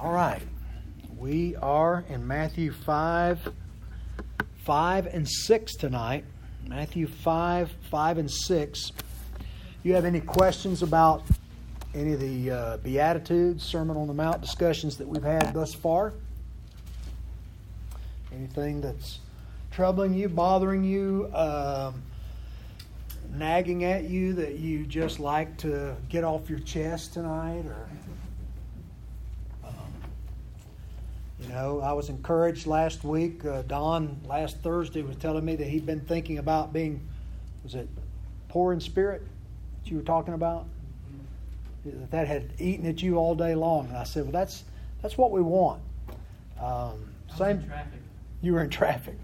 All right, we are in Matthew 5 and 6 tonight. Matthew 5 and 6. You have any questions about any of the Beatitudes, Sermon on the Mount discussions that we've had thus far? Anything that's troubling you, bothering you, nagging at you that you just like to get off your chest tonight? Or you know, I was encouraged last week. Don last Thursday was telling me that he'd been thinking about being, was it poor in spirit that you were talking about? That had eaten at you all day long. And I said, well, that's what we want. Same. Traffic. You were in traffic.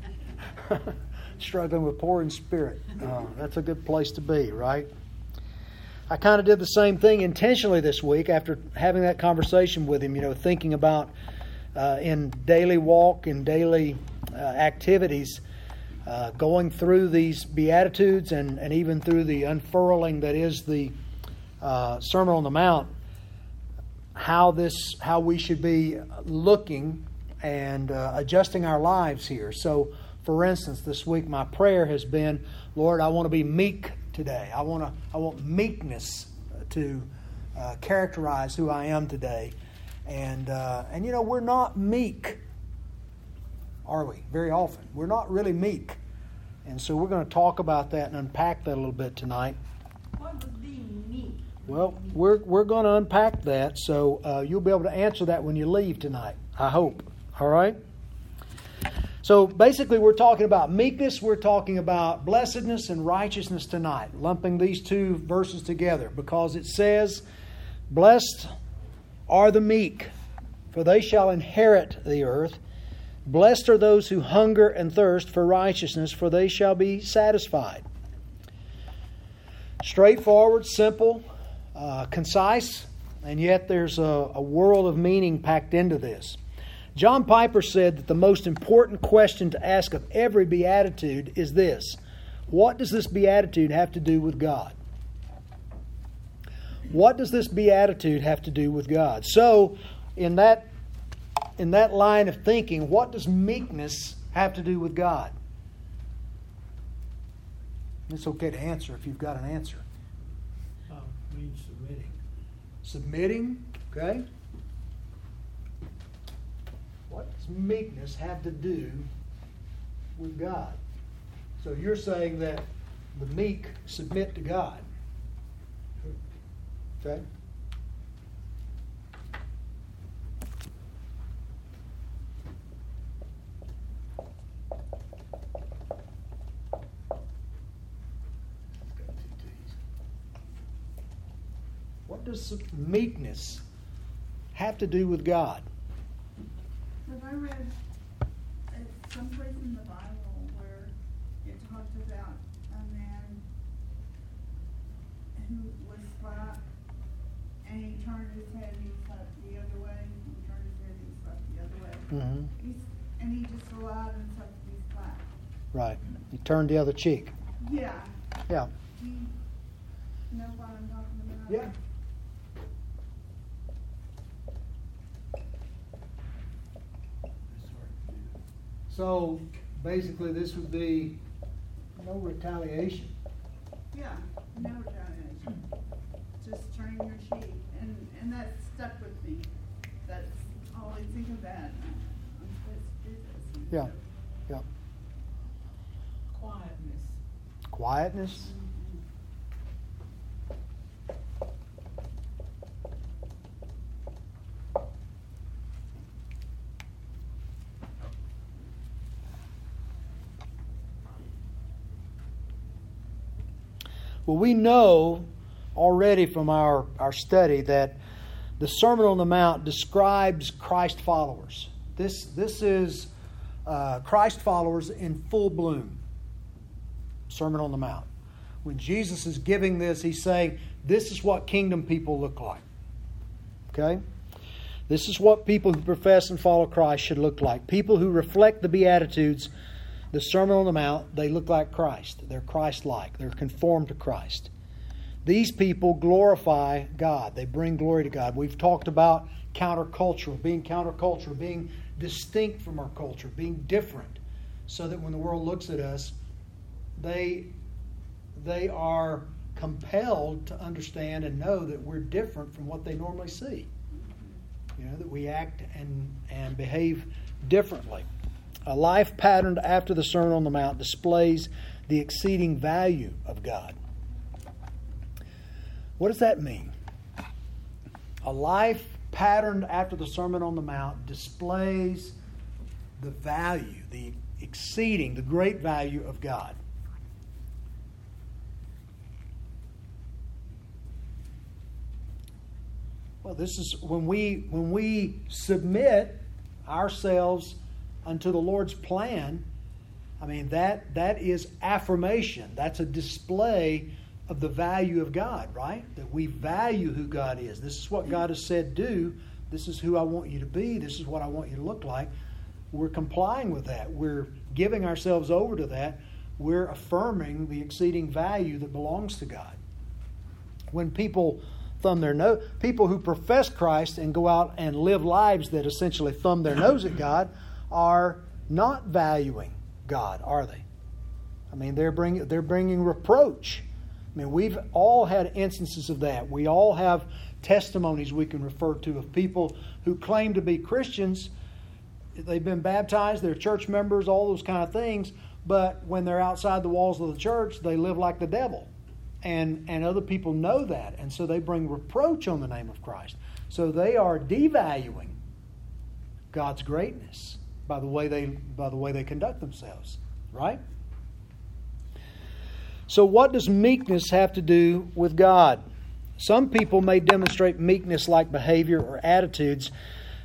Struggling with poor in spirit. That's a good place to be, right? I kind of did the same thing intentionally this week after having that conversation with him, you know, thinking about in daily walk and daily activities, going through these Beatitudes and even through the unfurling that is the Sermon on the Mount, how we should be looking and adjusting our lives here. So, for instance, this week my prayer has been, Lord, I want to be meek today. I want meekness to characterize who I am today. And you know, we're not meek, are we? Very often. We're not really meek. And so we're going to talk about that and unpack that a little bit tonight. What would be meek? Well, we're going to unpack that, so you'll be able to answer that when you leave tonight, I hope. All right? So basically we're talking about meekness, we're talking about blessedness and righteousness tonight, lumping these two verses together because it says, blessed are the meek, for they shall inherit the earth. Blessed are those who hunger and thirst for righteousness, for they shall be satisfied. Straightforward, simple, concise, and yet there's a world of meaning packed into this. John Piper said that the most important question to ask of every beatitude is this: what does this beatitude have to do with God? What does this beatitude have to do with God? So, in that line of thinking, what does meekness have to do with God? It's okay to answer if you've got an answer. I mean, submitting. Submitting, okay. What does meekness have to do with God? So you're saying that the meek submit to God. Okay. What does meekness have to do with God? Have I read someplace in the Bible where it talked about a man who was black? And he turned his head and he slept the other way. He turned his head and he slept the other way. Mm-hmm. And he just allowed himself to be slack. Right. He turned the other cheek. Yeah. Yeah. Do you know what I'm talking about? Yeah. So basically, this would be no retaliation. Yeah, no retaliation. Just turning your cheek, and that stuck with me. That's all I think of that. I'm supposed to do this. Yeah, yeah. Quietness. Mm-hmm. Well, we know already from our study that the Sermon on the Mount describes Christ followers. This is Christ followers in full bloom. Sermon on the Mount. When Jesus is giving this, he's saying, this is what kingdom people look like. Okay? This is what people who profess and follow Christ should look like. People who reflect the Beatitudes, the Sermon on the Mount, they look like Christ. They're Christ-like. They're conformed to Christ. These people glorify God. They bring glory to God. We've talked about countercultural, being distinct from our culture, being different, so that when the world looks at us, they are compelled to understand and know that we're different from what they normally see. You know, that we act and behave differently. A life patterned after the Sermon on the Mount displays the exceeding value of God. What does that mean? A life patterned after the Sermon on the Mount displays the value, the exceeding, the great value of God. Well, this is when we submit ourselves unto the Lord's plan. I mean, that is affirmation. That's a display of the value of God, right? That we value who God is. This is what God has said do. This is who I want you to be. This is what I want you to look like. We're complying with that. We're giving ourselves over to that. We're affirming the exceeding value that belongs to God. When people thumb their nose, people who profess Christ and go out and live lives that essentially thumb their nose at God are not valuing God, are they? I mean, they're bringing reproach. I mean, we've all had instances of that. We all have testimonies we can refer to of people who claim to be Christians. They've been baptized, they're church members, all those kind of things, but when they're outside the walls of the church, they live like the devil. And other people know that, and so they bring reproach on the name of Christ. So they are devaluing God's greatness by the way they conduct themselves, right? So what does meekness have to do with God? Some people may demonstrate meekness-like behavior or attitudes,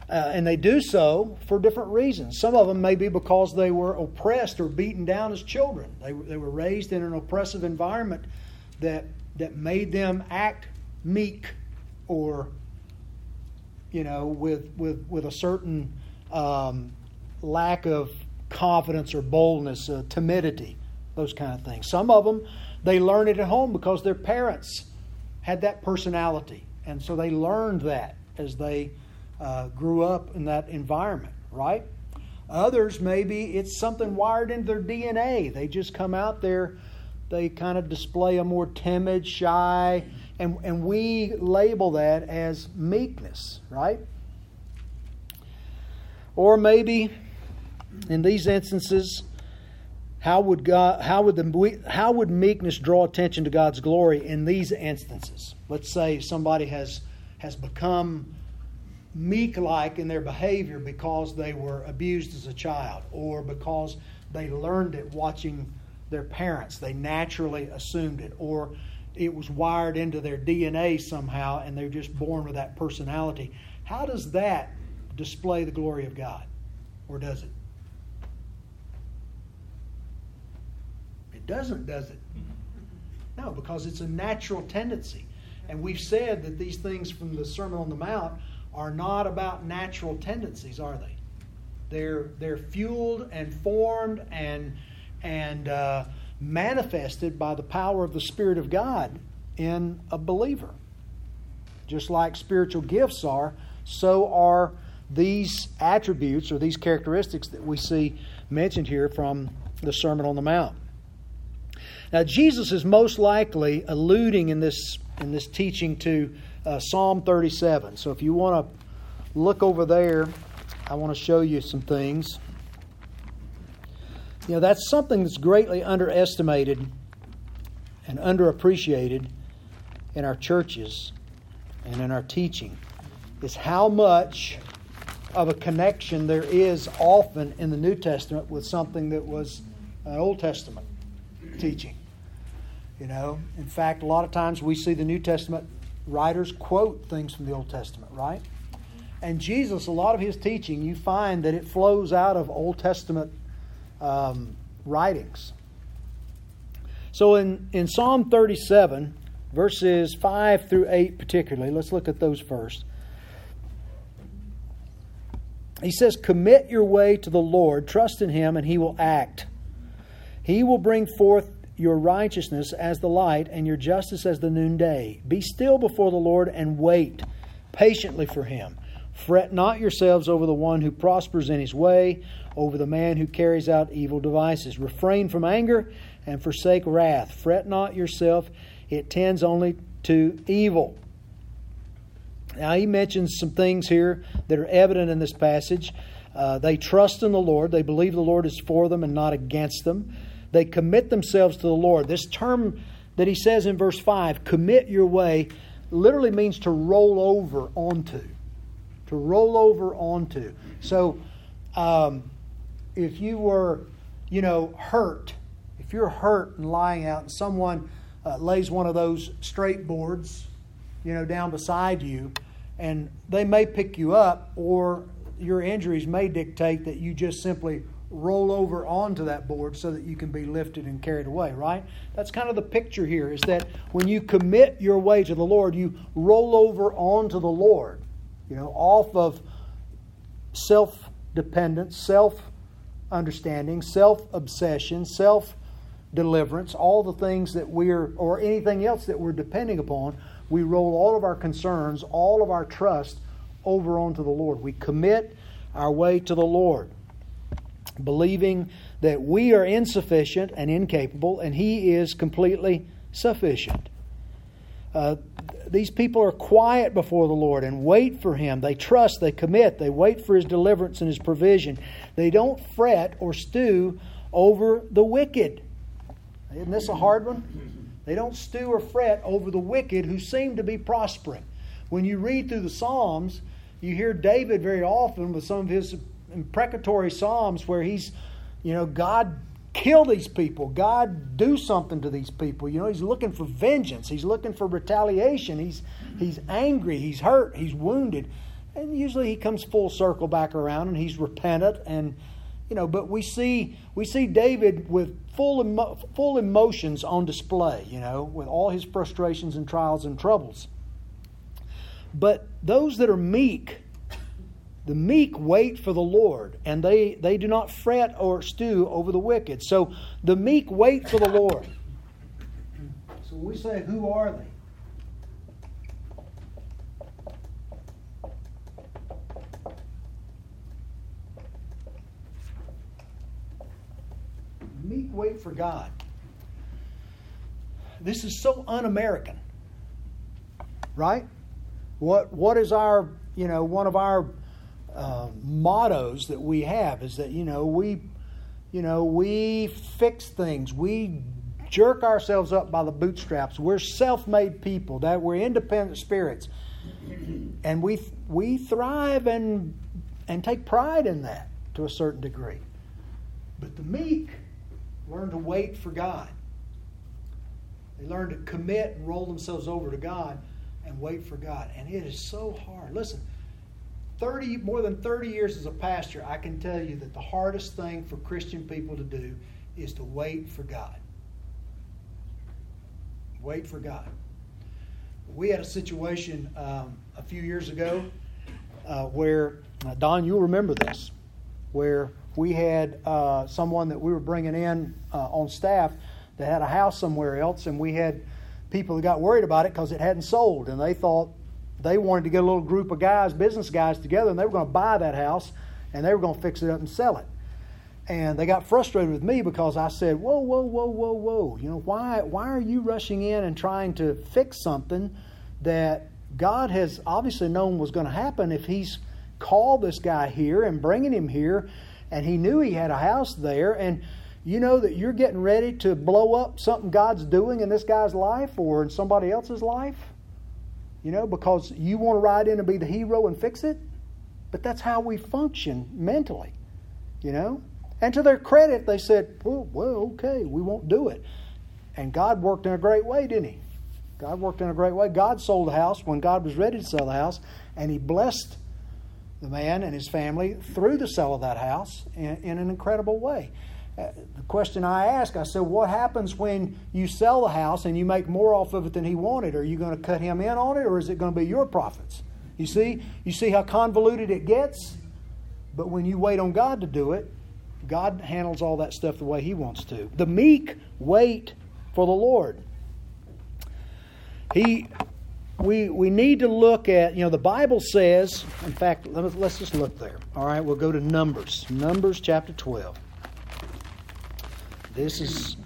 and they do so for different reasons. Some of them may be because they were oppressed or beaten down as children. They were raised in an oppressive environment that made them act meek, or you know, with a certain lack of confidence or boldness, timidity, those kind of things. Some of them, they learn it at home because their parents had that personality. And so they learned that as they grew up in that environment, right? Others, maybe it's something wired into their DNA. They just come out there, they kind of display a more timid, shy, and we label that as meekness, right? Or maybe in these instances, how would meekness draw attention to God's glory in these instances? Let's say somebody has become meek-like in their behavior because they were abused as a child, or because they learned it watching their parents. They naturally assumed it, or it was wired into their DNA somehow, and they're just born with that personality. How does that display the glory of God, or does it? It doesn't, does it? No, because it's a natural tendency. And we've said that these things from the Sermon on the Mount are not about natural tendencies, are they? They're fueled and formed and manifested by the power of the Spirit of God in a believer. Just like spiritual gifts are, so are these attributes or these characteristics that we see mentioned here from the Sermon on the Mount. Now, Jesus is most likely alluding in this teaching to Psalm 37. So if you want to look over there, I want to show you some things. You know, that's something that's greatly underestimated and underappreciated in our churches and in our teaching, is how much of a connection there is often in the New Testament with something that was an Old Testament teaching. You know, in fact, a lot of times we see the New Testament writers quote things from the Old Testament, right? And Jesus, a lot of his teaching, you find that it flows out of Old Testament writings. So in Psalm 37, verses 5 through 8 particularly, let's look at those first. He says, "Commit your way to the Lord, trust in Him, and He will act. He will bring forth your righteousness as the light and your justice as the noonday. Be still before the Lord and wait patiently for him. Fret not yourselves over the one who prospers in his way, over the man who carries out evil devices. Refrain from anger and forsake wrath. Fret not yourself, it tends only to evil. Now he mentions some things here that are evident in this passage. They trust in the Lord. They believe the Lord is for them and not against them. They commit themselves to the Lord. This term that he says in verse 5, commit your way, literally means to roll over onto. To roll over onto. So, if you were, hurt, if you're hurt and lying out and someone lays one of those straight boards, down beside you, and they may pick you up, or your injuries may dictate that you just simply roll over onto that board so that you can be lifted and carried away, right? That's kind of the picture here, is that when you commit your way to the Lord, you roll over onto the Lord, off of self-dependence, self-understanding, self-obsession, self-deliverance, all the things that or anything else that we're depending upon, we roll all of our concerns, all of our trust over onto the Lord. We commit our way to the Lord, believing that we are insufficient and incapable, and He is completely sufficient. These people are quiet before the Lord and wait for Him. They trust, they commit, they wait for His deliverance and His provision. They don't fret or stew over the wicked. Isn't this a hard one? They don't stew or fret over the wicked who seem to be prospering. When you read through the Psalms, you hear David very often with some of his imprecatory Psalms where he's, God kill these people. God do something to these people. He's looking for vengeance. He's looking for retaliation. He's angry. He's hurt. He's wounded. And usually he comes full circle back around and he's repentant. And, but we see David with full emotions on display, with all his frustrations and trials and troubles. But those that are meek, the meek wait for the Lord, and they do not fret or stew over the wicked. So the meek wait for the Lord. So we say, who are they? The meek wait for God. This is so un-American, right? What is our, one of our mottos that we have is that, we fix things. We jerk ourselves up by the bootstraps. We're self-made people, that we're independent spirits. And we thrive and take pride in that to a certain degree. But the meek learn to wait for God. They learn to commit and roll themselves over to God and wait for God. And it is so hard. Listen, more than 30 years as a pastor, I can tell you that the hardest thing for Christian people to do is to wait for God. Wait for God. We had a situation a few years ago where, Don, you'll remember this, where we had someone that we were bringing in on staff that had a house somewhere else, and we had people who got worried about it because it hadn't sold, and they thought they wanted to get a little group of guys, business guys together, and they were going to buy that house, and they were going to fix it up and sell it. And they got frustrated with me because I said, whoa, whoa, whoa, whoa, whoa. Why are you rushing in and trying to fix something that God has obviously known was going to happen if He's called this guy here and bringing him here, and He knew he had a house there, and you know that you're getting ready to blow up something God's doing in this guy's life or in somebody else's life? Because you want to ride in and be the hero and fix it? But that's how we function mentally, And to their credit, they said, well, okay, we won't do it. And God worked in a great way, didn't He? God worked in a great way. God sold the house when God was ready to sell the house, and He blessed the man and his family through the sale of that house in an incredible way. The question I asked, I said, what happens when you sell the house and you make more off of it than he wanted? Are you going to cut him in on it, or is it going to be your profits? You see how convoluted it gets? But when you wait on God to do it, God handles all that stuff the way He wants to. The meek wait for the Lord. We need to look at, the Bible says, in fact, let's just look there. All right, we'll go to Numbers chapter 12. This is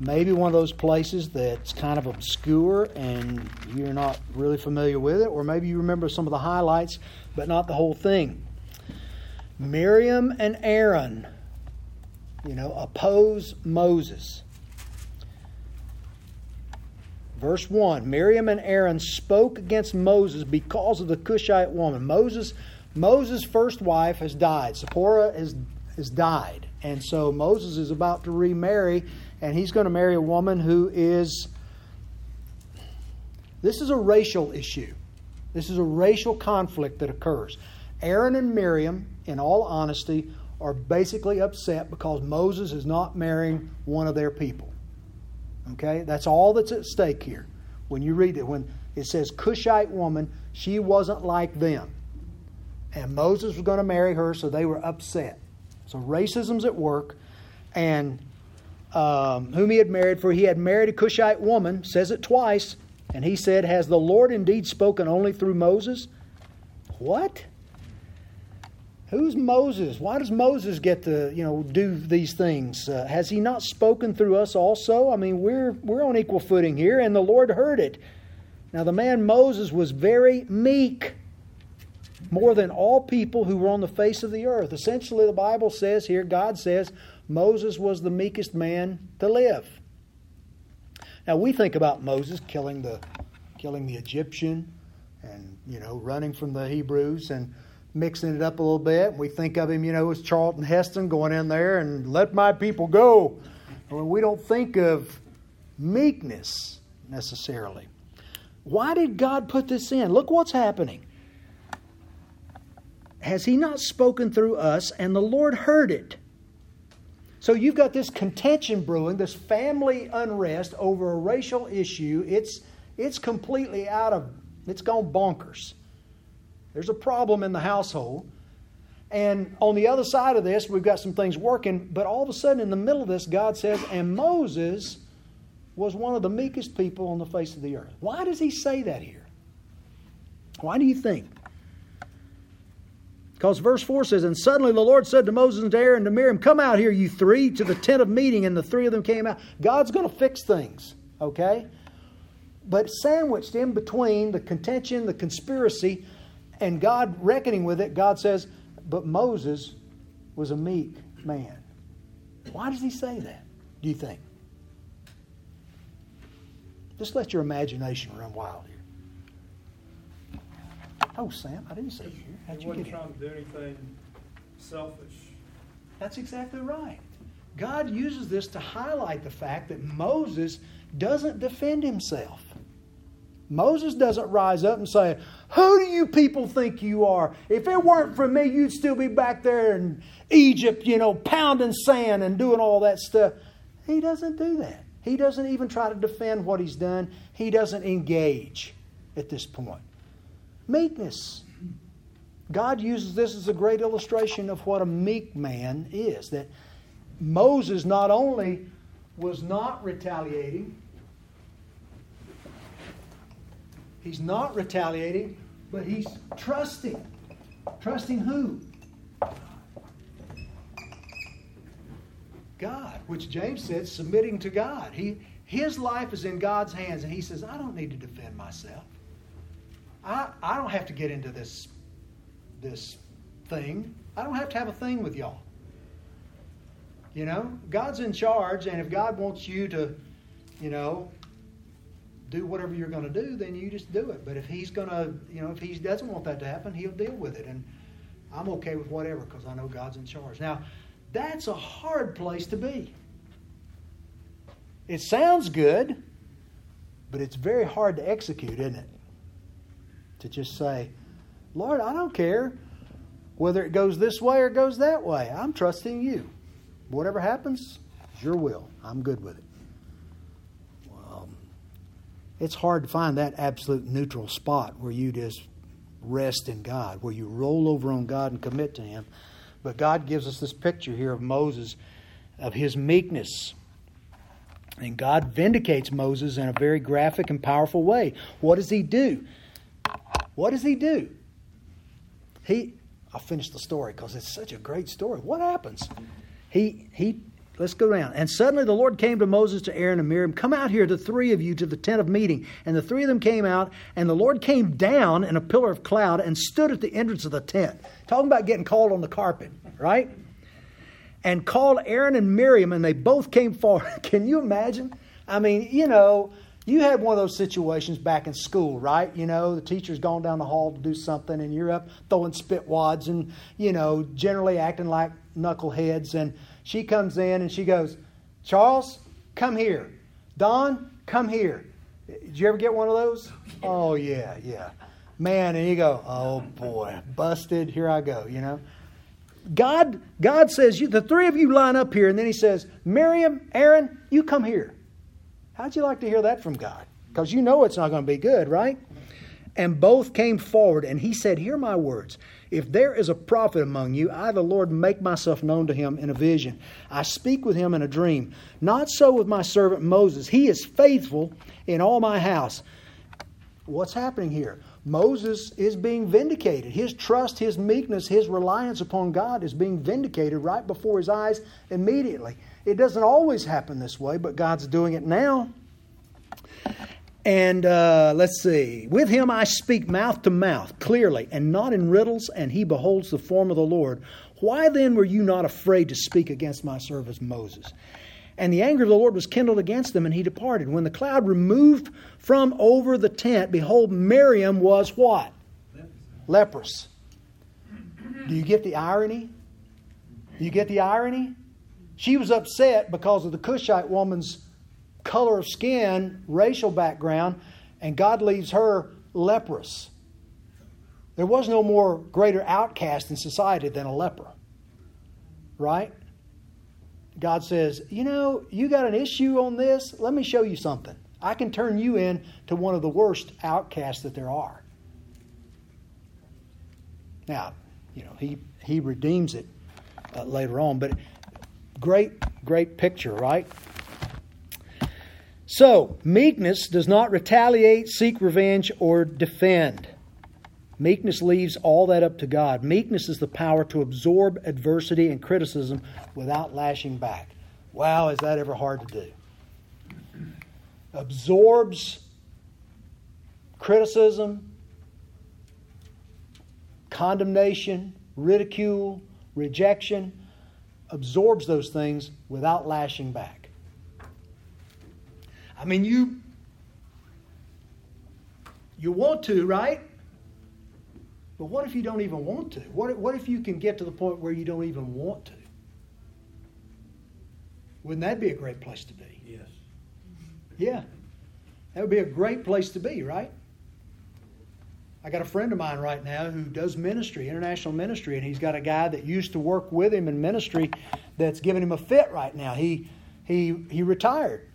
maybe one of those places that's kind of obscure and you're not really familiar with it, or maybe you remember some of the highlights, but not the whole thing. Miriam and Aaron, oppose Moses. Verse 1, Miriam and Aaron spoke against Moses because of the Cushite woman. Moses' first wife has died. Zipporah has died. And so Moses is about to remarry, and he's going to marry a woman who is... This is a racial issue. This is a racial conflict that occurs. Aaron and Miriam, in all honesty, are basically upset because Moses is not marrying one of their people. Okay, that's all that's at stake here. When you read it, when it says Cushite woman, she wasn't like them. And Moses was going to marry her, so they were upset. So racism's at work. And whom he had married, for he had married a Cushite woman, says it twice. And he said, has the Lord indeed spoken only through Moses? What? Who's Moses? Why does Moses get to, do these things? Has he not spoken through us also? I mean, we're on equal footing here, and the Lord heard it. Now, the man Moses was very meek, more than all people who were on the face of the earth. Essentially, the Bible says here, God says, Moses was the meekest man to live. Now, we think about Moses killing the Egyptian and, running from the Hebrews and mixing it up a little bit. We think of him, as Charlton Heston going in there and let my people go. Well, we don't think of meekness necessarily. Why did God put this in? Look what's happening. Has he not spoken through us, and the Lord heard it? So you've got this contention brewing, this family unrest over a racial issue. It's completely it's gone bonkers. There's a problem in the household. And on the other side of this, we've got some things working. But all of a sudden, in the middle of this, God says, and Moses was one of the meekest people on the face of the earth. Why does he say that here? Why do you think? Because verse 4 says, and suddenly the Lord said to Moses and to Aaron and to Miriam, come out here, you three, to the tent of meeting. And the three of them came out. God's going to fix things, okay? But sandwiched in between the contention, the conspiracy, and God reckoning with it, God says, but Moses was a meek man. Why does he say that, do you think? Just let your imagination run wild here. Oh, Sam, I didn't say you here. How'd you get here? He wasn't trying to do anything selfish. That's exactly right. God uses this to highlight the fact that Moses doesn't defend himself. Moses doesn't rise up and say, who do you people think you are? If it weren't for me, you'd still be back there in Egypt, pounding sand and doing all that stuff. He doesn't do that. He doesn't even try to defend what he's done. He doesn't engage at this point. Meekness. God uses this as a great illustration of what a meek man is. That Moses not only was not retaliating, but he's trusting. Trusting who? God, which James says, submitting to God. His life is in God's hands, and he says, I don't need to defend myself. I don't have to get into this thing. I don't have to have a thing with y'all. God's in charge, and if God wants you to, do whatever you're going to do, then you just do it. But if he's going to, if he doesn't want that to happen, he'll deal with it. And I'm okay with whatever because I know God's in charge. Now, that's a hard place to be. It sounds good, but it's very hard to execute, isn't it? To just say, Lord, I don't care whether it goes this way or it goes that way. I'm trusting you. Whatever happens, it's your will. I'm good with it. It's hard to find that absolute neutral spot where you just rest in God, where you roll over on God and commit to Him. But God gives us this picture here of Moses, of his meekness. And God vindicates Moses in a very graphic and powerful way. What does he do? What does he do? I'll finish the story because it's such a great story. What happens? Let's go down. And suddenly the Lord came to Moses, to Aaron, and Miriam. Come out here, the three of you, to the tent of meeting. And the three of them came out, and the Lord came down in a pillar of cloud and stood at the entrance of the tent. Talking about getting called on the carpet, right? And called Aaron and Miriam, and they both came forward. Can you imagine? I mean, you had one of those situations back in school, right? The teacher's gone down the hall to do something, and you're up throwing spit wads and, generally acting like knuckleheads. And she comes in and she goes, Charles, come here. Don, come here. Did you ever get one of those? Oh, yeah. Man, and you go, oh, boy, busted. Here I go, God says, the three of you line up here. And then he says, Miriam, Aaron, you come here. How'd you like to hear that from God? Because it's not going to be good, right? And both came forward, and he said, hear my words. If there is a prophet among you, I, the Lord, make myself known to him in a vision. I speak with him in a dream. Not so with my servant Moses. He is faithful in all my house. What's happening here? Moses is being vindicated. His trust, his meekness, his reliance upon God is being vindicated right before his eyes immediately. It doesn't always happen this way, but God's doing it now. And let's see. With him I speak mouth to mouth, clearly, and not in riddles, and he beholds the form of the Lord. Why then were you not afraid to speak against my servant Moses? And the anger of the Lord was kindled against them, and he departed. When the cloud removed from over the tent, behold, Miriam was what? Leprous. Do you get the irony? She was upset because of the Cushite woman's color of skin, racial background, and God leaves her leprous. There was no more greater outcast in society than a leper. Right? God says, you got an issue on this? Let me show you something. I can turn you in to one of the worst outcasts that there are. Now, he redeems it later on, but great picture, right? So, meekness does not retaliate, seek revenge, or defend. Meekness leaves all that up to God. Meekness is the power to absorb adversity and criticism without lashing back. Wow, is that ever hard to do? Absorbs criticism, condemnation, ridicule, rejection. Absorbs those things without lashing back. I mean, you want to, right? But what if you don't even want to? What if you can get to the point where you don't even want to? Wouldn't that be a great place to be? Yes. Yeah. That would be a great place to be, right? I got a friend of mine right now who does ministry, international ministry, and he's got a guy that used to work with him in ministry that's giving him a fit right now. He retired,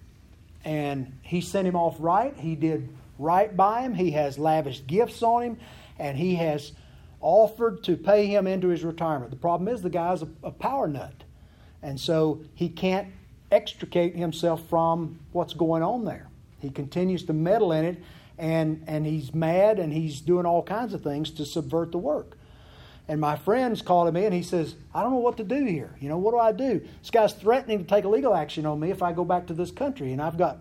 and he sent him off right. He did right by him. He has lavish gifts on him. And he has offered to pay him into his retirement. The problem is the guy's a power nut. And so he can't extricate himself from what's going on there. He continues to meddle in it, and he's mad, and he's doing all kinds of things to subvert the work. And my friend's calling me, and he says, I don't know what to do here. What do I do? This guy's threatening to take legal action on me if I go back to this country. And I've got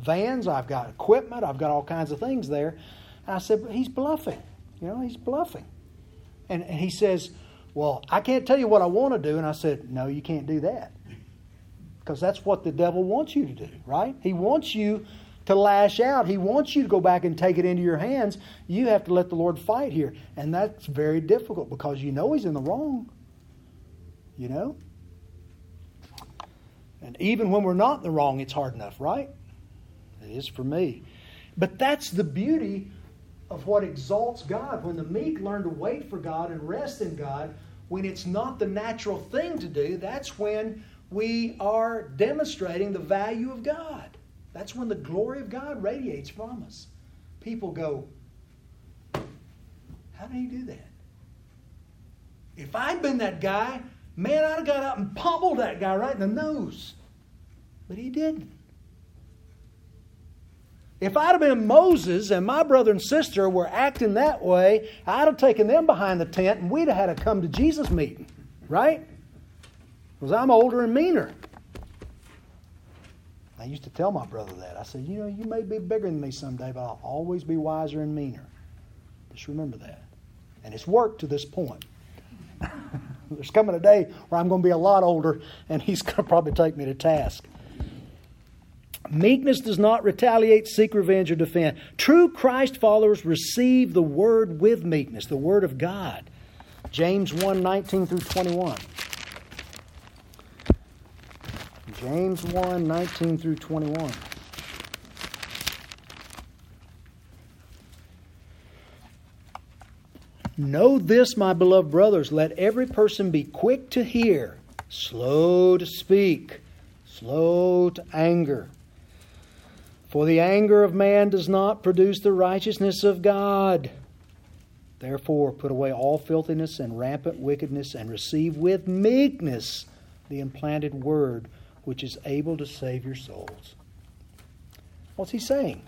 vans, I've got equipment, I've got all kinds of things there. I said, but he's bluffing. He's bluffing. And he says, well, I can't tell you what I want to do. And I said, no, you can't do that. Because that's what the devil wants you to do, right? He wants you to lash out. He wants you to go back and take it into your hands. You have to let the Lord fight here. And that's very difficult because he's in the wrong. And even when we're not in the wrong, it's hard enough, right? It is for me. But that's the beauty of what exalts God. When the meek learn to wait for God and rest in God, when it's not the natural thing to do, that's when we are demonstrating the value of God. That's when the glory of God radiates from us. People go, how did he do that? If I'd been that guy, man, I'd have got up and pummeled that guy right in the nose. But he didn't. If I'd have been Moses and my brother and sister were acting that way, I'd have taken them behind the tent and we'd have had a come to Jesus meeting, right? Because I'm older and meaner. I used to tell my brother that. I said, you may be bigger than me someday, but I'll always be wiser and meaner. Just remember that. And it's worked to this point. There's coming a day where I'm going to be a lot older and he's going to probably take me to task. Meekness does not retaliate, seek revenge, or defend. True Christ followers receive the Word with meekness, the Word of God. James 1, 19 through 21. James 1, 19 through 21. Know this, my beloved brothers, let every person be quick to hear, slow to speak, slow to anger. For the anger of man does not produce the righteousness of God. Therefore, put away all filthiness and rampant wickedness and receive with meekness the implanted word which is able to save your souls. What's he saying?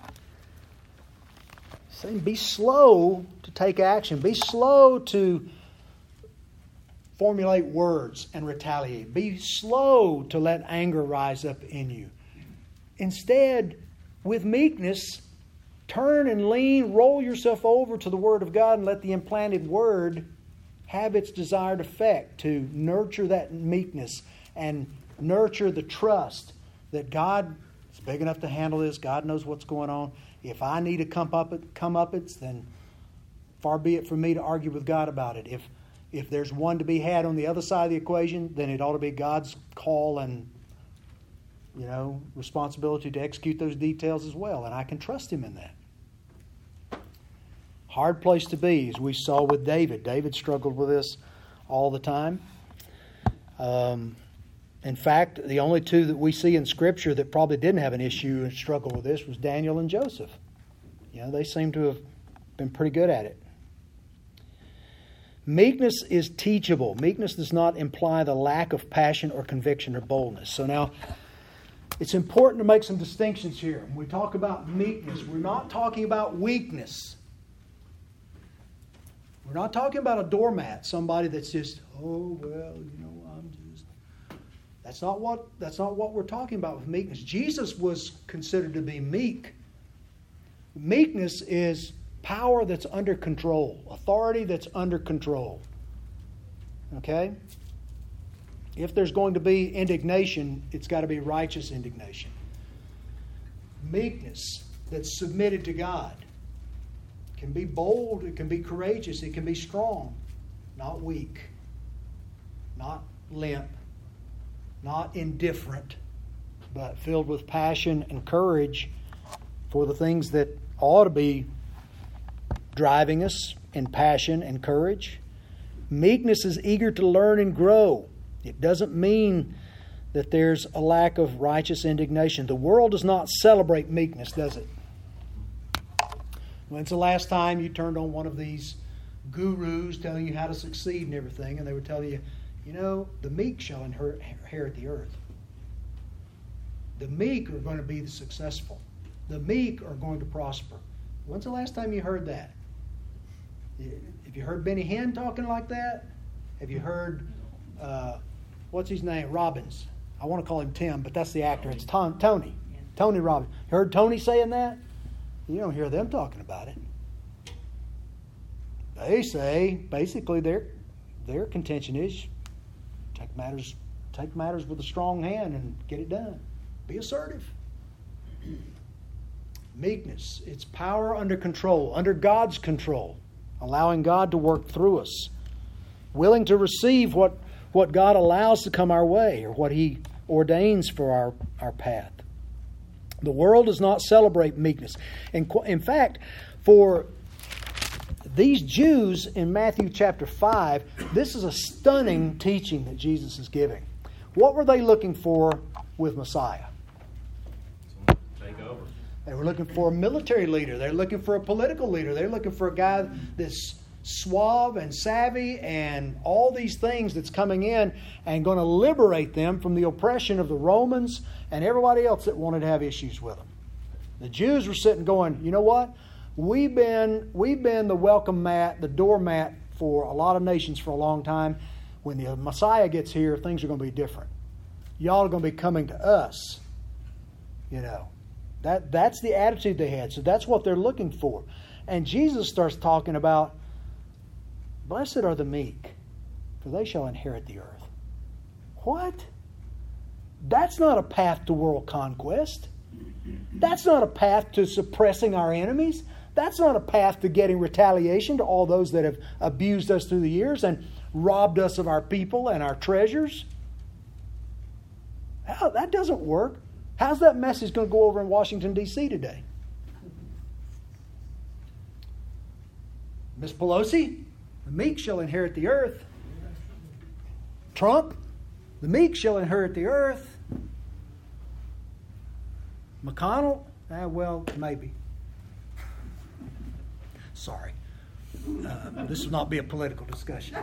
Saying, be slow to take action. Be slow to formulate words and retaliate. Be slow to let anger rise up in you. Instead, with meekness, turn and lean, roll yourself over to the Word of God and let the implanted Word have its desired effect to nurture that meekness and nurture the trust that God is big enough to handle this. God knows what's going on. If I need to come up, then far be it from me to argue with God about it. If there's one to be had on the other side of the equation, then it ought to be God's call and responsibility to execute those details as well. And I can trust Him in that. Hard place to be, as we saw with David. David struggled with this all the time. In fact, the only two that we see in Scripture that probably didn't have an issue and struggle with this was Daniel and Joseph. They seem to have been pretty good at it. Meekness is teachable. Meekness does not imply the lack of passion or conviction or boldness. So now, it's important to make some distinctions here. When we talk about meekness, we're not talking about weakness. We're not talking about a doormat, somebody that's just, That's not what we're talking about with meekness. Jesus was considered to be meek. Meekness is power that's under control, authority that's under control. Okay? If there's going to be indignation, it's got to be righteous indignation. Meekness that's submitted to God. It can be bold, it can be courageous, it can be strong, not weak, not limp, not indifferent, but filled with passion and courage for the things that ought to be driving us in passion and courage. Meekness is eager to learn and grow. It doesn't mean that there's a lack of righteous indignation. The world does not celebrate meekness, does it? When's the last time you turned on one of these gurus telling you how to succeed and everything, and they would tell you, the meek shall inherit the earth. The meek are going to be the successful. The meek are going to prosper. When's the last time you heard that? Have you heard Benny Hinn talking like that? Have you heard... what's his name? Robbins. I want to call him Tim, but that's the actor. It's Tony. Yeah. Tony Robbins. You heard Tony saying that? You don't hear them talking about it. They say, basically, their contention is take matters with a strong hand and get it done. Be assertive. Meekness. It's power under control, under God's control, allowing God to work through us. Willing to receive what God allows to come our way or what He ordains for our path. The world does not celebrate meekness. And in fact, for these Jews in Matthew chapter 5, this is a stunning teaching that Jesus is giving. What were they looking for with Messiah? Take over. They were looking for a military leader. They're looking for a political leader. They're looking for a guy that's suave and savvy and all these things that's coming in and going to liberate them from the oppression of the Romans and everybody else that wanted to have issues with them. The Jews were sitting going, you know what? We've been the welcome mat, the doormat for a lot of nations for a long time. When the Messiah gets here, things are going to be different. Y'all are going to be coming to us. You know, that's the attitude they had. So that's what they're looking for. And Jesus starts talking about, blessed are the meek, for they shall inherit the earth. What? That's not a path to world conquest. That's not a path to suppressing our enemies. That's not a path to getting retaliation to all those that have abused us through the years and robbed us of our people and our treasures. That doesn't work. How's that message going to go over in Washington, D.C. today? Miss Pelosi, the meek shall inherit the earth. Trump, the meek shall inherit the earth. McConnell, well, maybe. Sorry. This will not be a political discussion.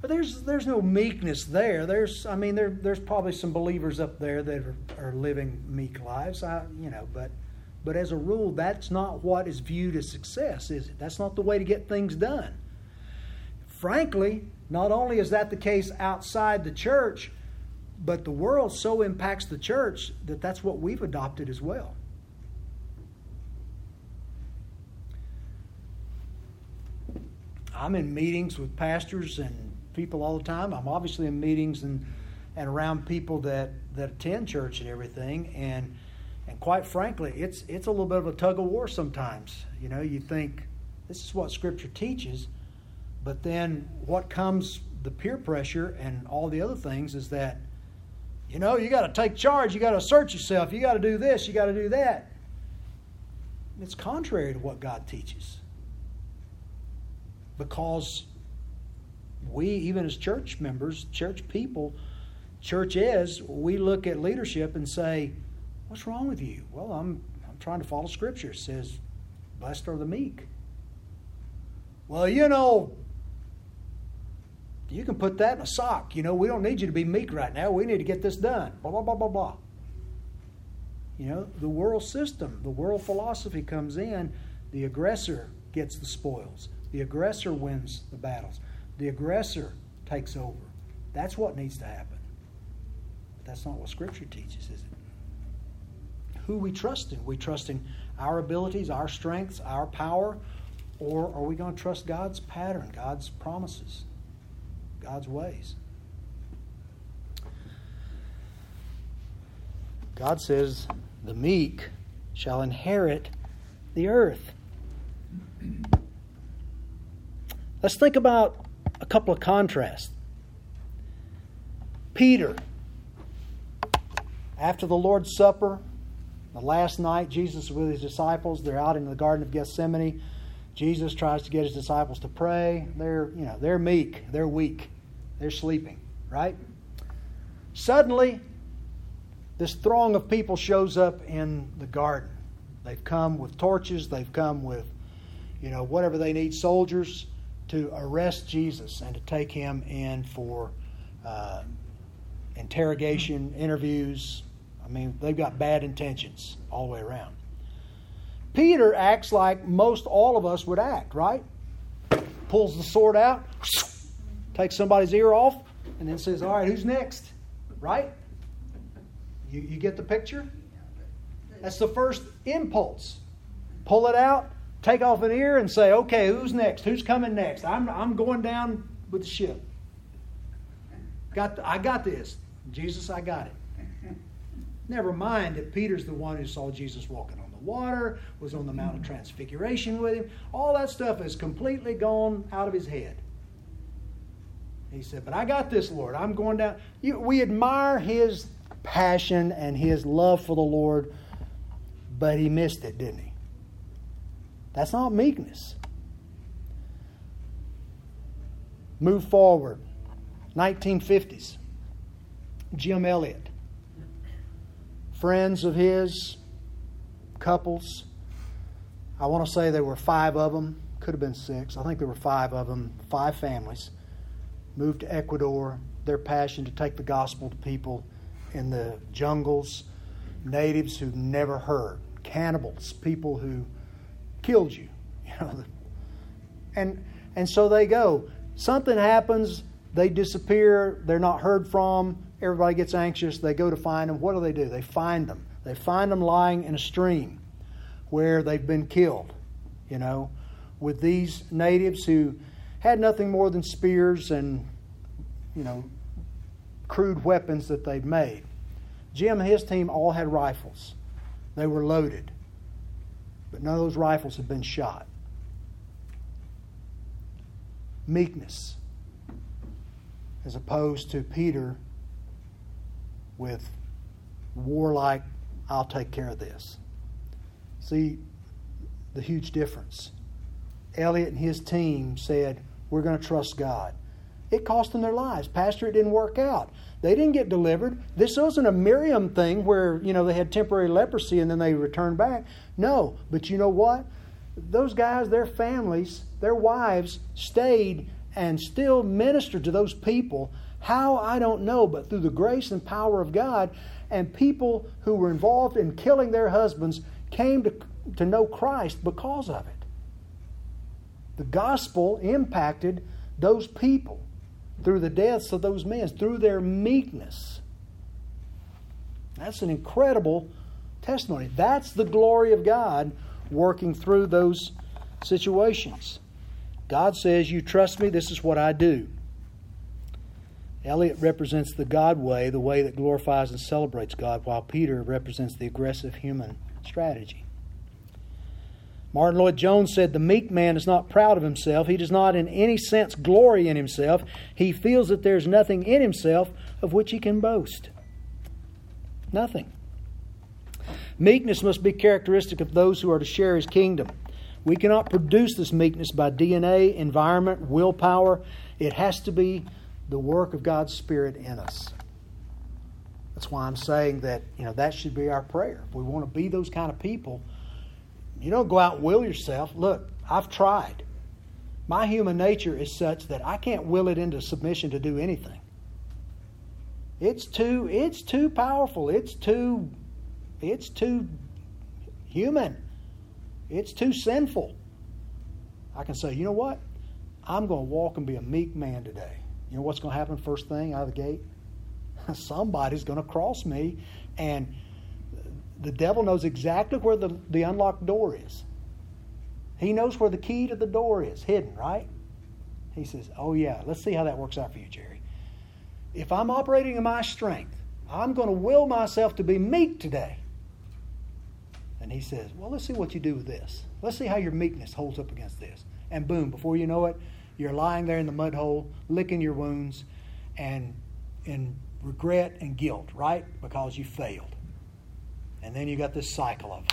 But there's no meekness there. There's probably some believers up there that are living meek lives. But as a rule, that's not what is viewed as success, is it? That's not the way to get things done. Frankly, not only is that the case outside the church, but the world so impacts the church that that's what we've adopted as well. I'm in meetings with pastors and people all the time. I'm obviously in meetings and around people that attend church and everything. And quite frankly, it's a little bit of a tug of war sometimes. You know, you think this is what Scripture teaches, but then what comes, the peer pressure and all the other things, is that, you know, you got to take charge, you got to assert yourself, you got to do this, you got to do that. It's contrary to what God teaches. Because we, even as church members, church people, churches, we look at leadership and say, what's wrong with you? Well, I'm trying to follow Scripture. It says, blessed are the meek. Well, you know, you can put that in a sock. You know, we don't need you to be meek right now. We need to get this done. Blah, blah, blah, blah, blah. You know, the world system, the world philosophy comes in. The aggressor gets the spoils. The aggressor wins the battles. The aggressor takes over. That's what needs to happen. But that's not what Scripture teaches, is it? Who we trust in? We trust in our abilities, our strengths, our power, or are we going to trust God's pattern, God's promises, God's ways? God says, the meek shall inherit the earth. Let's think about a couple of contrasts. Peter, after the Lord's Supper, the last night, Jesus is with his disciples. They're out in the Garden of Gethsemane. Jesus tries to get his disciples to pray. They're meek. They're weak. They're sleeping, right? Suddenly, this throng of people shows up in the garden. They've come with torches. They've come with, whatever they need, soldiers, to arrest Jesus and to take him in for interrogation, interviews. They've got bad intentions all the way around. Peter acts like most all of us would act, right? Pulls the sword out, takes somebody's ear off, and then says, all right, who's next? Right? You get the picture? That's the first impulse. Pull it out, take off an ear, and say, okay, who's next? Who's coming next? I'm going down with the ship. I got this. Jesus, I got it. Never mind that Peter's the one who saw Jesus walking on the water, was on the Mount of Transfiguration with him. All that stuff is completely gone out of his head. He said, but I got this, Lord. I'm going down. We admire his passion and his love for the Lord, but he missed it, didn't he? That's not meekness. Move forward. 1950s. Jim Elliot. Friends of his, couples. I want to say there were 5 of them. Could have been 6. I think there were 5 of them, 5 families, moved to Ecuador. Their passion to take the gospel to people in the jungles, natives who've never heard, cannibals, people who killed you, you know. And so they go. Something happens. They disappear. They're not heard from. Everybody gets anxious. They go to find them. What do? They find them. They find them lying in a stream where they've been killed, you know, with these natives who had nothing more than spears and, you know, crude weapons that they'd made. Jim and his team all had rifles. They were loaded. But none of those rifles had been shot. Meekness, as opposed to Peter with warlike, I'll take care of this. See the huge difference. Elliot and his team said, we're going to trust God. It cost them their lives. Pastor, it didn't work out. They didn't get delivered. This wasn't a Miriam thing where, you know, they had temporary leprosy and then they returned back. No, but you know what? Those guys, their families, their wives stayed and still ministered to those people. How, I don't know, but through the grace and power of God, and people who were involved in killing their husbands came to know Christ because of it. The gospel impacted those people through the deaths of those men, through their meekness. That's an incredible testimony. That's the glory of God working through those situations. God says, you trust me, this is what I do. Elliot represents the God way, the way that glorifies and celebrates God, while Peter represents the aggressive human strategy. Martin Lloyd-Jones said, the meek man is not proud of himself. He does not in any sense glory in himself. He feels that there is nothing in himself of which he can boast. Nothing. Meekness must be characteristic of those who are to share His kingdom. We cannot produce this meekness by DNA, environment, willpower. It has to be the work of God's Spirit in us. That's why I'm saying that, you know, that should be our prayer. If we want to be those kind of people, you don't go out and will yourself. Look, I've tried. My human nature is such that I can't will it into submission to do anything. It's too powerful. It's too human. It's too sinful. I can say, you know what? I'm going to walk and be a meek man today. You know what's going to happen first thing out of the gate? Somebody's going to cross me, and the devil knows exactly where the unlocked door is. He knows where the key to the door is, hidden, right? He says, oh yeah, let's see how that works out for you, Jerry. If I'm operating in my strength, I'm going to will myself to be meek today. And he says, well, let's see what you do with this. Let's see how your meekness holds up against this. And boom, before you know it, you're lying there in the mud hole, licking your wounds, and in regret and guilt, right? Because you failed. And then you got this cycle of,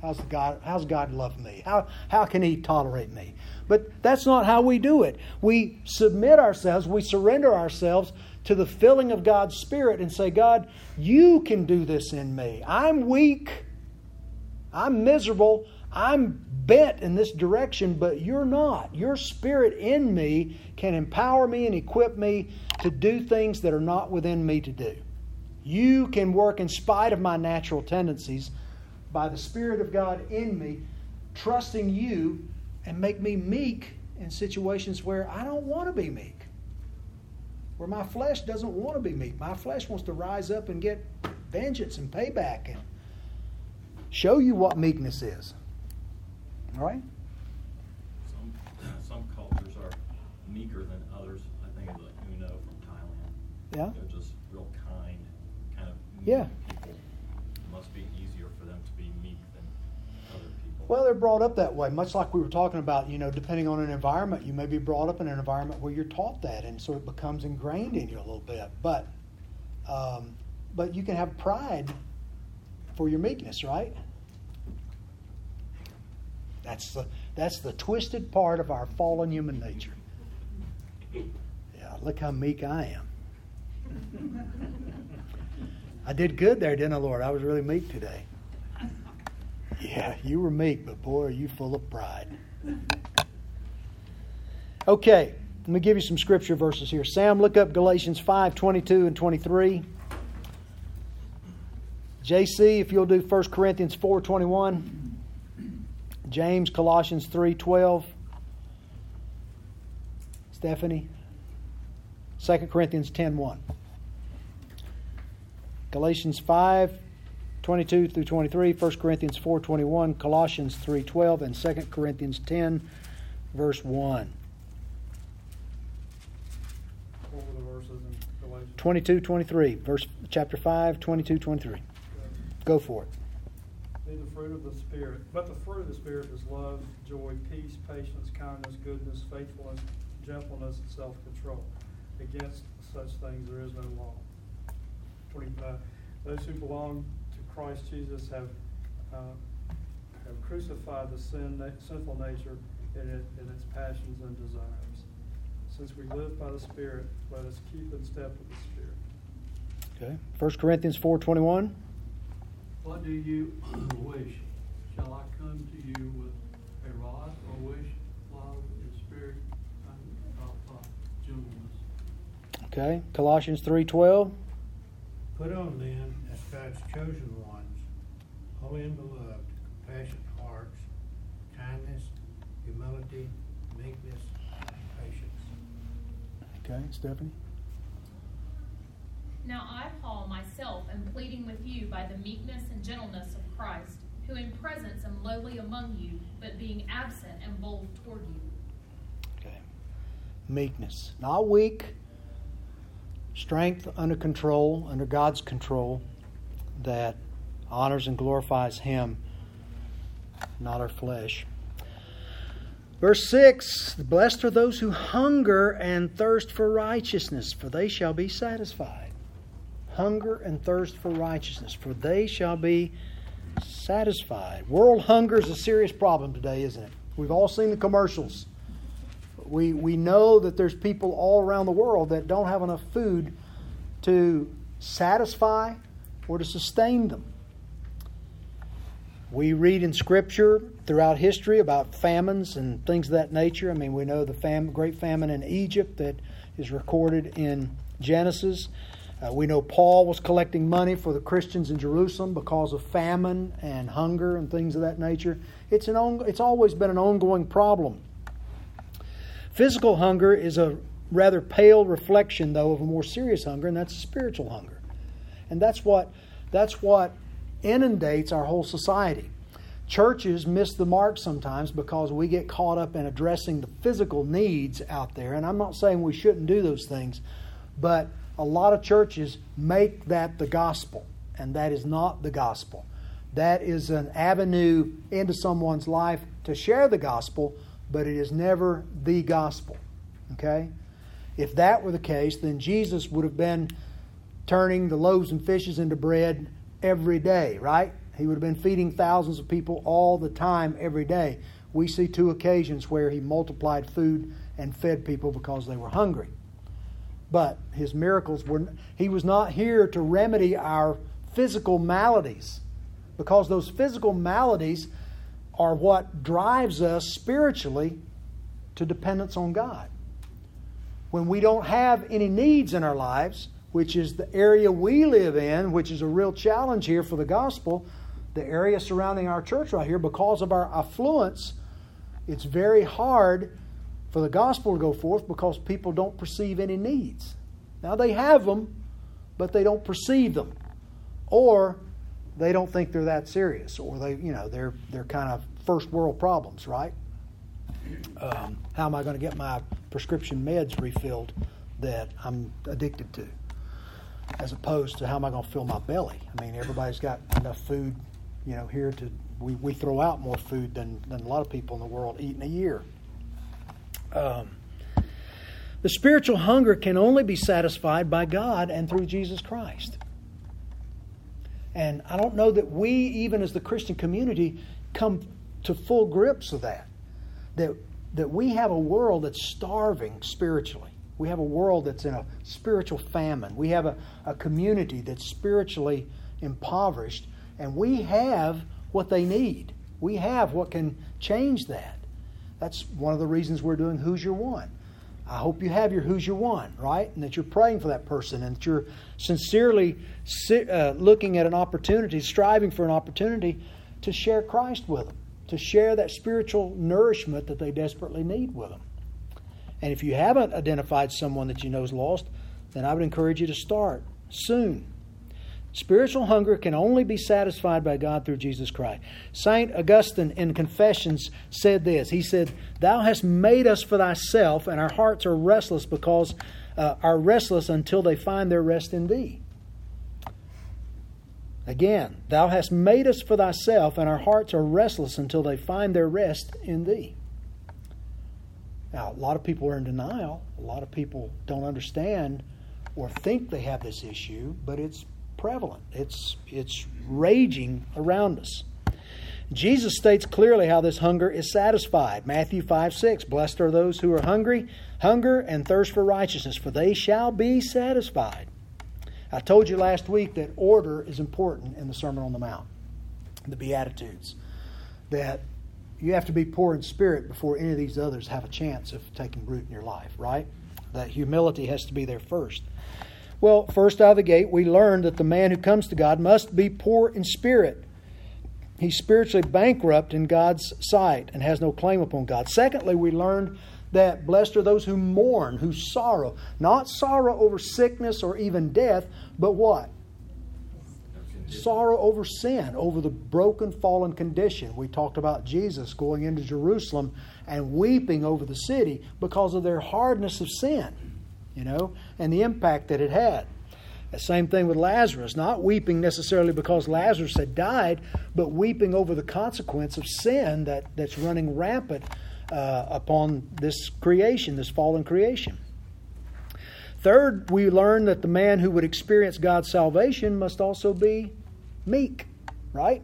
how's God love me? How can He tolerate me? But that's not how we do it. We submit ourselves, we surrender ourselves to the filling of God's Spirit and say, God, You can do this in me. I'm weak. I'm miserable. I'm bent in this direction, but You're not. Your Spirit in me can empower me and equip me to do things that are not within me to do. You can work in spite of my natural tendencies by the Spirit of God in me, trusting You, and make me meek in situations where I don't want to be meek, where my flesh doesn't want to be meek. My flesh wants to rise up and get vengeance and payback and show you what meekness is. All right? Some cultures are meeker than others. I think of the Uno from Thailand. Yeah. They're just real kind, kind of meek people. It must be easier for them to be meek than other people. Well, they're brought up that way. Much like we were talking about, you know, depending on an environment, you may be brought up in an environment where you're taught that, and so it becomes ingrained in you a little bit. But you can have pride for your meekness, right? That's the twisted part of our fallen human nature. Yeah, look how meek I am. I did good there, didn't I, Lord? I was really meek today. Yeah, you were meek, but boy, are you full of pride. Okay, let me give you some scripture verses here. Sam, look up Galatians 5, 22 and 23. JC, if you'll do 1 Corinthians 4, 21. James, Colossians 3, 12. Stephanie, 2 Corinthians 10, 1. Galatians 5, 22 through 23, 1 Corinthians 4, 21, Colossians 3, 12, and 2 Corinthians 10, verse 1. What were the verses in Galatians? 22, 23, chapter 5, 22, 23. Okay. Go for it. Be the fruit of the Spirit. But the fruit of the Spirit is love, joy, peace, patience, kindness, goodness, faithfulness, gentleness, and self-control. Against such things there is no law. 25. Those who belong to Christ Jesus have crucified the sinful nature in its passions and desires. Since we live by the Spirit, let us keep in step with the Spirit. Okay. 1 Corinthians 4:21. What do you wish? Shall I come to you with a rod, or wish love and spirit of gentleness? Okay. Colossians 3:12. Put on then, as God's chosen ones, holy and beloved, compassionate hearts, kindness, humility, meekness, and patience. Okay, Stephanie? Now I, Paul, myself am pleading with you by the meekness and gentleness of Christ, who in presence am lowly among you, but being absent am bold toward you. Okay. Meekness. Not weak. Strength under control, under God's control, that honors and glorifies Him, not our flesh. Verse 6, blessed are those who hunger and thirst for righteousness, for they shall be satisfied. Hunger and thirst for righteousness, for they shall be satisfied. World hunger is a serious problem today, isn't it? We've all seen the commercials. We know that there's people all around the world that don't have enough food to satisfy or to sustain them. We read in Scripture throughout history about famines and things of that nature. I mean, we know the great famine in Egypt that is recorded in Genesis. We know Paul was collecting money for the Christians in Jerusalem because of famine and hunger and things of that nature. It's always been an ongoing problem. Physical hunger is a rather pale reflection, though, of a more serious hunger, and that's spiritual hunger. And that's what inundates our whole society. Churches miss the mark sometimes because we get caught up in addressing the physical needs out there. And I'm not saying we shouldn't do those things, but a lot of churches make that the gospel, and that is not the gospel. That is an avenue into someone's life to share the gospel, but it is never the gospel, okay? If that were the case, then Jesus would have been turning the loaves and fishes into bread every day, right? He would have been feeding thousands of people all the time, every day. We see two occasions where He multiplied food and fed people because they were hungry. But His miracles He was not here to remedy our physical maladies, because those physical maladies are what drives us spiritually to dependence on God. When we don't have any needs in our lives, which is the area we live in, which is a real challenge here for the gospel, the area surrounding our church right here, because of our affluence, it's very hard for the gospel to go forth because people don't perceive any needs. Now they have them, but they don't perceive them. Or they don't think they're that serious, or they're kind of first world problems, right? How am I going to get my prescription meds refilled that I'm addicted to? As opposed to how am I going to fill my belly? I mean, everybody's got enough food, here to we throw out more food than a lot of people in the world eat in a year. The spiritual hunger can only be satisfied by God and through Jesus Christ. And I don't know that we, even as the Christian community, come to full grips with that we have a world that's starving spiritually. We have a world that's in a spiritual famine. We have a community that's spiritually impoverished. And we have what they need. We have what can change that. That's one of the reasons we're doing Who's Your One. I hope you have your Who's Your One, right? And that you're praying for that person and that you're sincerely looking at an opportunity, striving for an opportunity to share Christ with them, to share that spiritual nourishment that they desperately need with them. And if you haven't identified someone that you know is lost, then I would encourage you to start soon. Spiritual hunger can only be satisfied by God through Jesus Christ. Saint Augustine in Confessions said this. He said, "Thou hast made us for thyself, and our hearts are restless because are restless until they find their rest in thee." Again, "Thou hast made us for thyself, and our hearts are restless until they find their rest in thee." Now, a lot of people are in denial. A lot of people don't understand or think they have this issue, but it's prevalent. It's raging around us. Jesus states clearly how this hunger is satisfied. Matthew 5, 6, "Blessed are those who are hungry, hunger and thirst for righteousness, for they shall be satisfied." I told you last week that order is important in the Sermon on the Mount, the Beatitudes, that you have to be poor in spirit before any of these others have a chance of taking root in your life, right? That humility has to be there first. Well, first out of the gate, we learn that the man who comes to God must be poor in spirit. He's spiritually bankrupt in God's sight and has no claim upon God. Secondly, we learned that blessed are those who mourn, who sorrow. Not sorrow over sickness or even death, but what? Sorrow over sin, over the broken, fallen condition. We talked about Jesus going into Jerusalem and weeping over the city because of their hardness of sin. You know, and the impact that it had. The same thing with Lazarus. Not weeping necessarily because Lazarus had died, but weeping over the consequence of sin that's running rampant upon this creation, this fallen creation. Third, we learn that the man who would experience God's salvation must also be meek, right?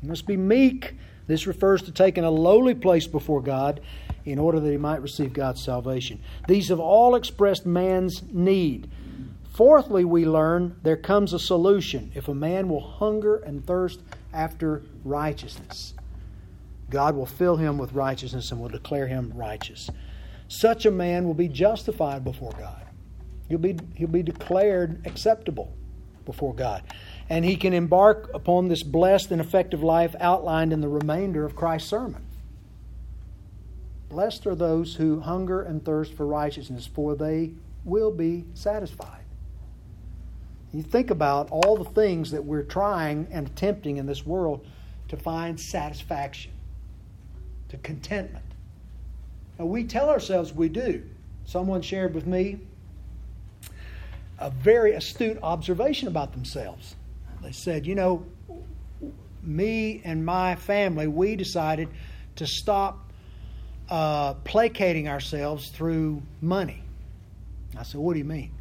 He must be meek. This refers to taking a lowly place before God in order that he might receive God's salvation. These have all expressed man's need. Fourthly, we learn there comes a solution if a man will hunger and thirst after righteousness. God will fill him with righteousness and will declare him righteous. Such a man will be justified before God. He'll be declared acceptable before God. And he can embark upon this blessed and effective life outlined in the remainder of Christ's sermon. Blessed are those who hunger and thirst for righteousness, for they will be satisfied. You think about all the things that we're trying and attempting in this world to find satisfaction, to contentment. Now, we tell ourselves we do. Someone shared with me a very astute observation about themselves. They said, you know, me and my family, we decided to stop placating ourselves through money. I said, what do you mean?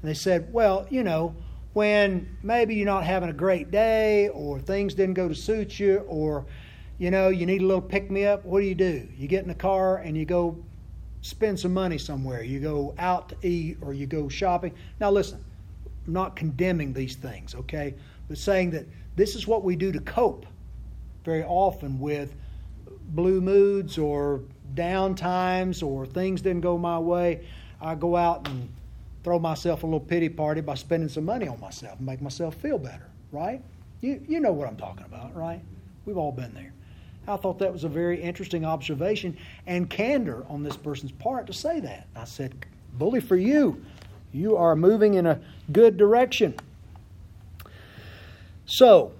And they said, well, you know, when maybe you're not having a great day or things didn't go to suit you or, you know, you need a little pick-me-up, what do? You get in the car and you go spend some money somewhere. You go out to eat or you go shopping. Now listen, I'm not condemning these things, okay? But saying that this is what we do to cope very often with blue moods or down times or things didn't go my way. I go out and throw myself a little pity party by spending some money on myself and make myself feel better, right? You know what I'm talking about, right? We've all been there. I thought that was a very interesting observation and candor on this person's part to say that. I said, bully for you. You are moving in a good direction. So,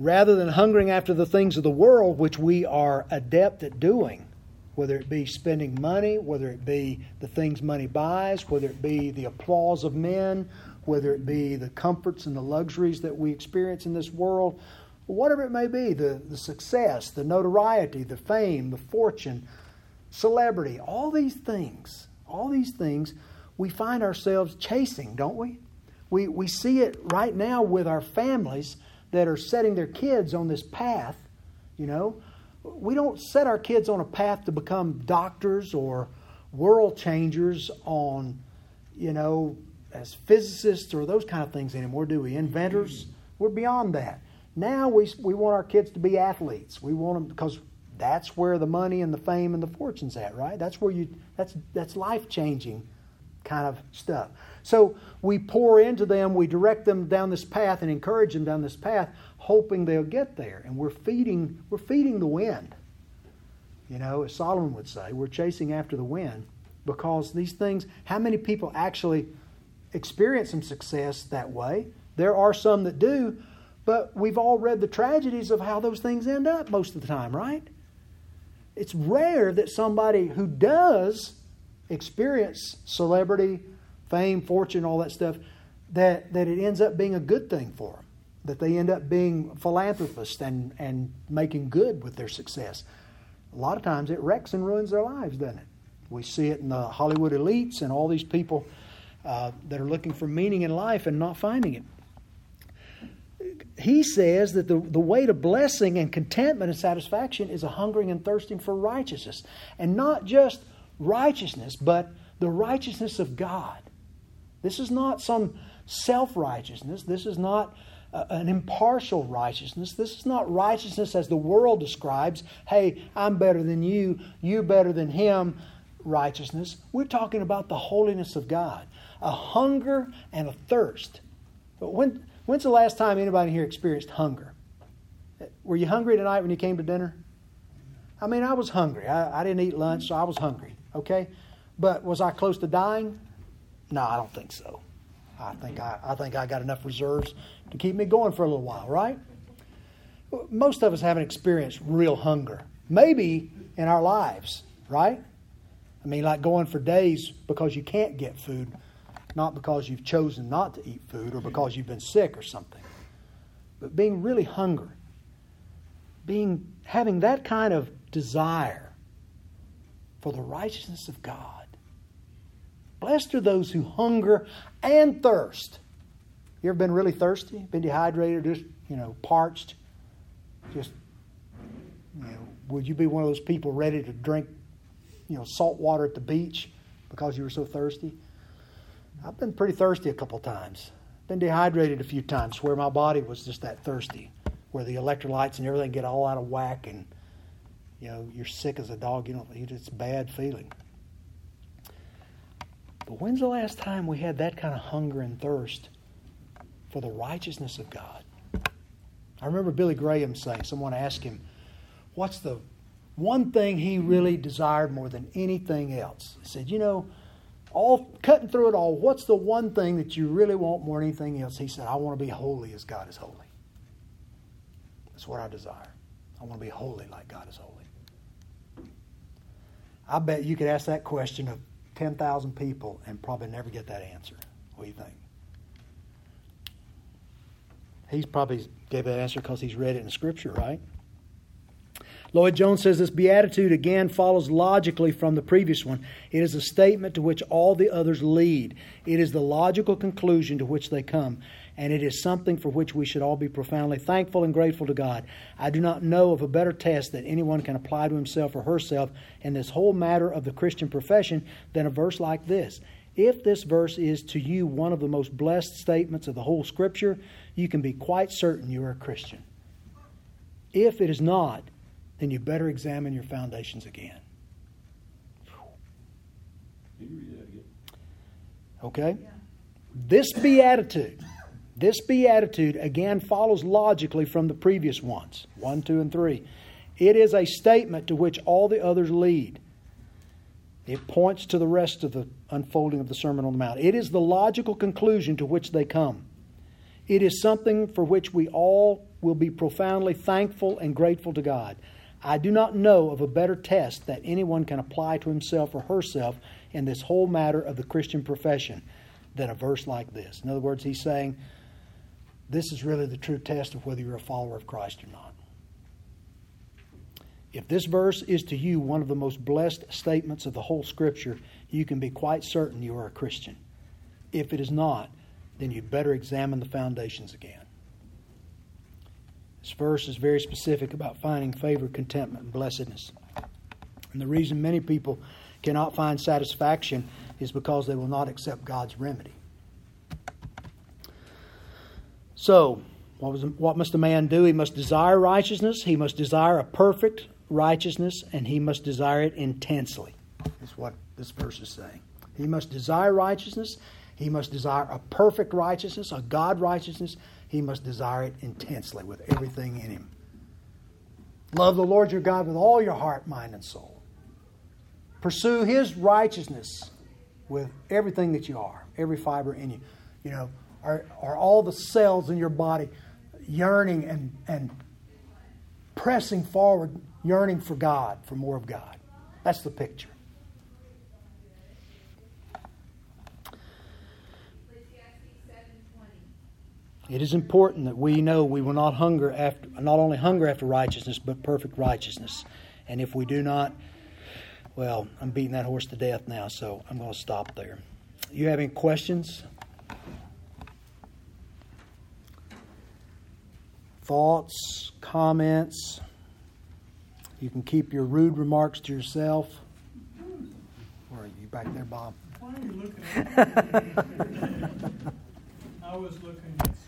rather than hungering after the things of the world, which we are adept at doing, whether it be spending money, whether it be the things money buys, whether it be the applause of men, whether it be the comforts and the luxuries that we experience in this world, whatever it may be, the success, the notoriety, the fame, the fortune, celebrity, all these things we find ourselves chasing, don't we? We see it right now with our families that are setting their kids on this path. You know, we don't set our kids on a path to become doctors or world changers on, you know, as physicists or those kind of things anymore, do we? Inventors, we're beyond that. Now we want our kids to be athletes. We want them because that's where the money and the fame and the fortune's at, right? That's where that's life-changing kind of stuff. So we pour into them, we direct them down this path and encourage them down this path, hoping they'll get there. And we're feeding the wind. You know, as Solomon would say, we're chasing after the wind, because these things, how many people actually experience some success that way? There are some that do, but we've all read the tragedies of how those things end up most of the time, right? It's rare that somebody who does experience celebrity, fame, fortune, all that stuff, that it ends up being a good thing for them, that they end up being philanthropists and making good with their success. A lot of times it wrecks and ruins their lives, doesn't it? We see it in the Hollywood elites and all these people that are looking for meaning in life and not finding it. He says that the way to blessing and contentment and satisfaction is a hungering and thirsting for righteousness. And not just righteousness, but the righteousness of God. This is not some self-righteousness. This is not an impartial righteousness. This is not righteousness as the world describes. Hey, I'm better than you. You're better than him. Righteousness. We're talking about the holiness of God. A hunger and a thirst. But when's the last time anybody here experienced hunger? Were you hungry tonight when you came to dinner? I mean, I was hungry. I didn't eat lunch, so I was hungry. Okay? But was I close to dying? No, I don't think so. I think I got enough reserves to keep me going for a little while, right? Most of us haven't experienced real hunger. Maybe in our lives, right? I mean, like going for days because you can't get food, not because you've chosen not to eat food or because you've been sick or something. But being really hungry, having that kind of desire for the righteousness of God. Blessed are those who hunger and thirst. You ever been really thirsty? Been dehydrated, just, parched? Just, would you be one of those people ready to drink salt water at the beach because you were so thirsty? I've been pretty thirsty a couple times. Been dehydrated a few times where my body was just that thirsty, where the electrolytes and everything get all out of whack, and you're sick as a dog. It's a bad feeling. But when's the last time we had that kind of hunger and thirst for the righteousness of God? I remember Billy Graham saying, someone asked him, what's the one thing he really desired more than anything else? He said, all cutting through it all, what's the one thing that you really want more than anything else? He said, I want to be holy as God is holy. That's what I desire. I want to be holy like God is holy. I bet you could ask that question of 10,000 people and probably never get that answer. What do you think? He probably gave that answer because he's read it in Scripture, right? Lloyd-Jones says this beatitude again follows logically from the previous one. It is a statement to which all the others lead. It is the logical conclusion to which they come. And it is something for which we should all be profoundly thankful and grateful to God. I do not know of a better test that anyone can apply to himself or herself in this whole matter of the Christian profession than a verse like this. If this verse is to you one of the most blessed statements of the whole Scripture, you can be quite certain you are a Christian. If it is not, then you better examine your foundations again. Okay? This beatitude again follows logically from the previous ones, 1, 2, and 3. It is a statement to which all the others lead. It points to the rest of the unfolding of the Sermon on the Mount. It is the logical conclusion to which they come. It is something for which we all will be profoundly thankful and grateful to God. I do not know of a better test that anyone can apply to himself or herself in this whole matter of the Christian profession than a verse like this. In other words, he's saying, this is really the true test of whether you're a follower of Christ or not. If this verse is to you one of the most blessed statements of the whole Scripture, you can be quite certain you are a Christian. If it is not, then you better examine the foundations again. This verse is very specific about finding favor, contentment, and blessedness. And the reason many people cannot find satisfaction is because they will not accept God's remedy. So, What must a man do? He must desire righteousness. He must desire a perfect righteousness, and he must desire it intensely. That's what this verse is saying. He must desire righteousness. He must desire a perfect righteousness, a God righteousness. He must desire it intensely with everything in him. Love the Lord your God with all your heart, mind, and soul. Pursue His righteousness with everything that you are, every fiber in you. You know, are all the cells in your body yearning and pressing forward, yearning for God, for more of God? That's the picture. It is important that we know we will not hunger after, not only hunger after righteousness, but perfect righteousness. And if we do not, well, I'm beating that horse to death now, so I'm going to stop there. You have any questions? Thoughts? Comments? You can keep your rude remarks to yourself. Where are you back there, Bob? Why are you looking at me? I was looking.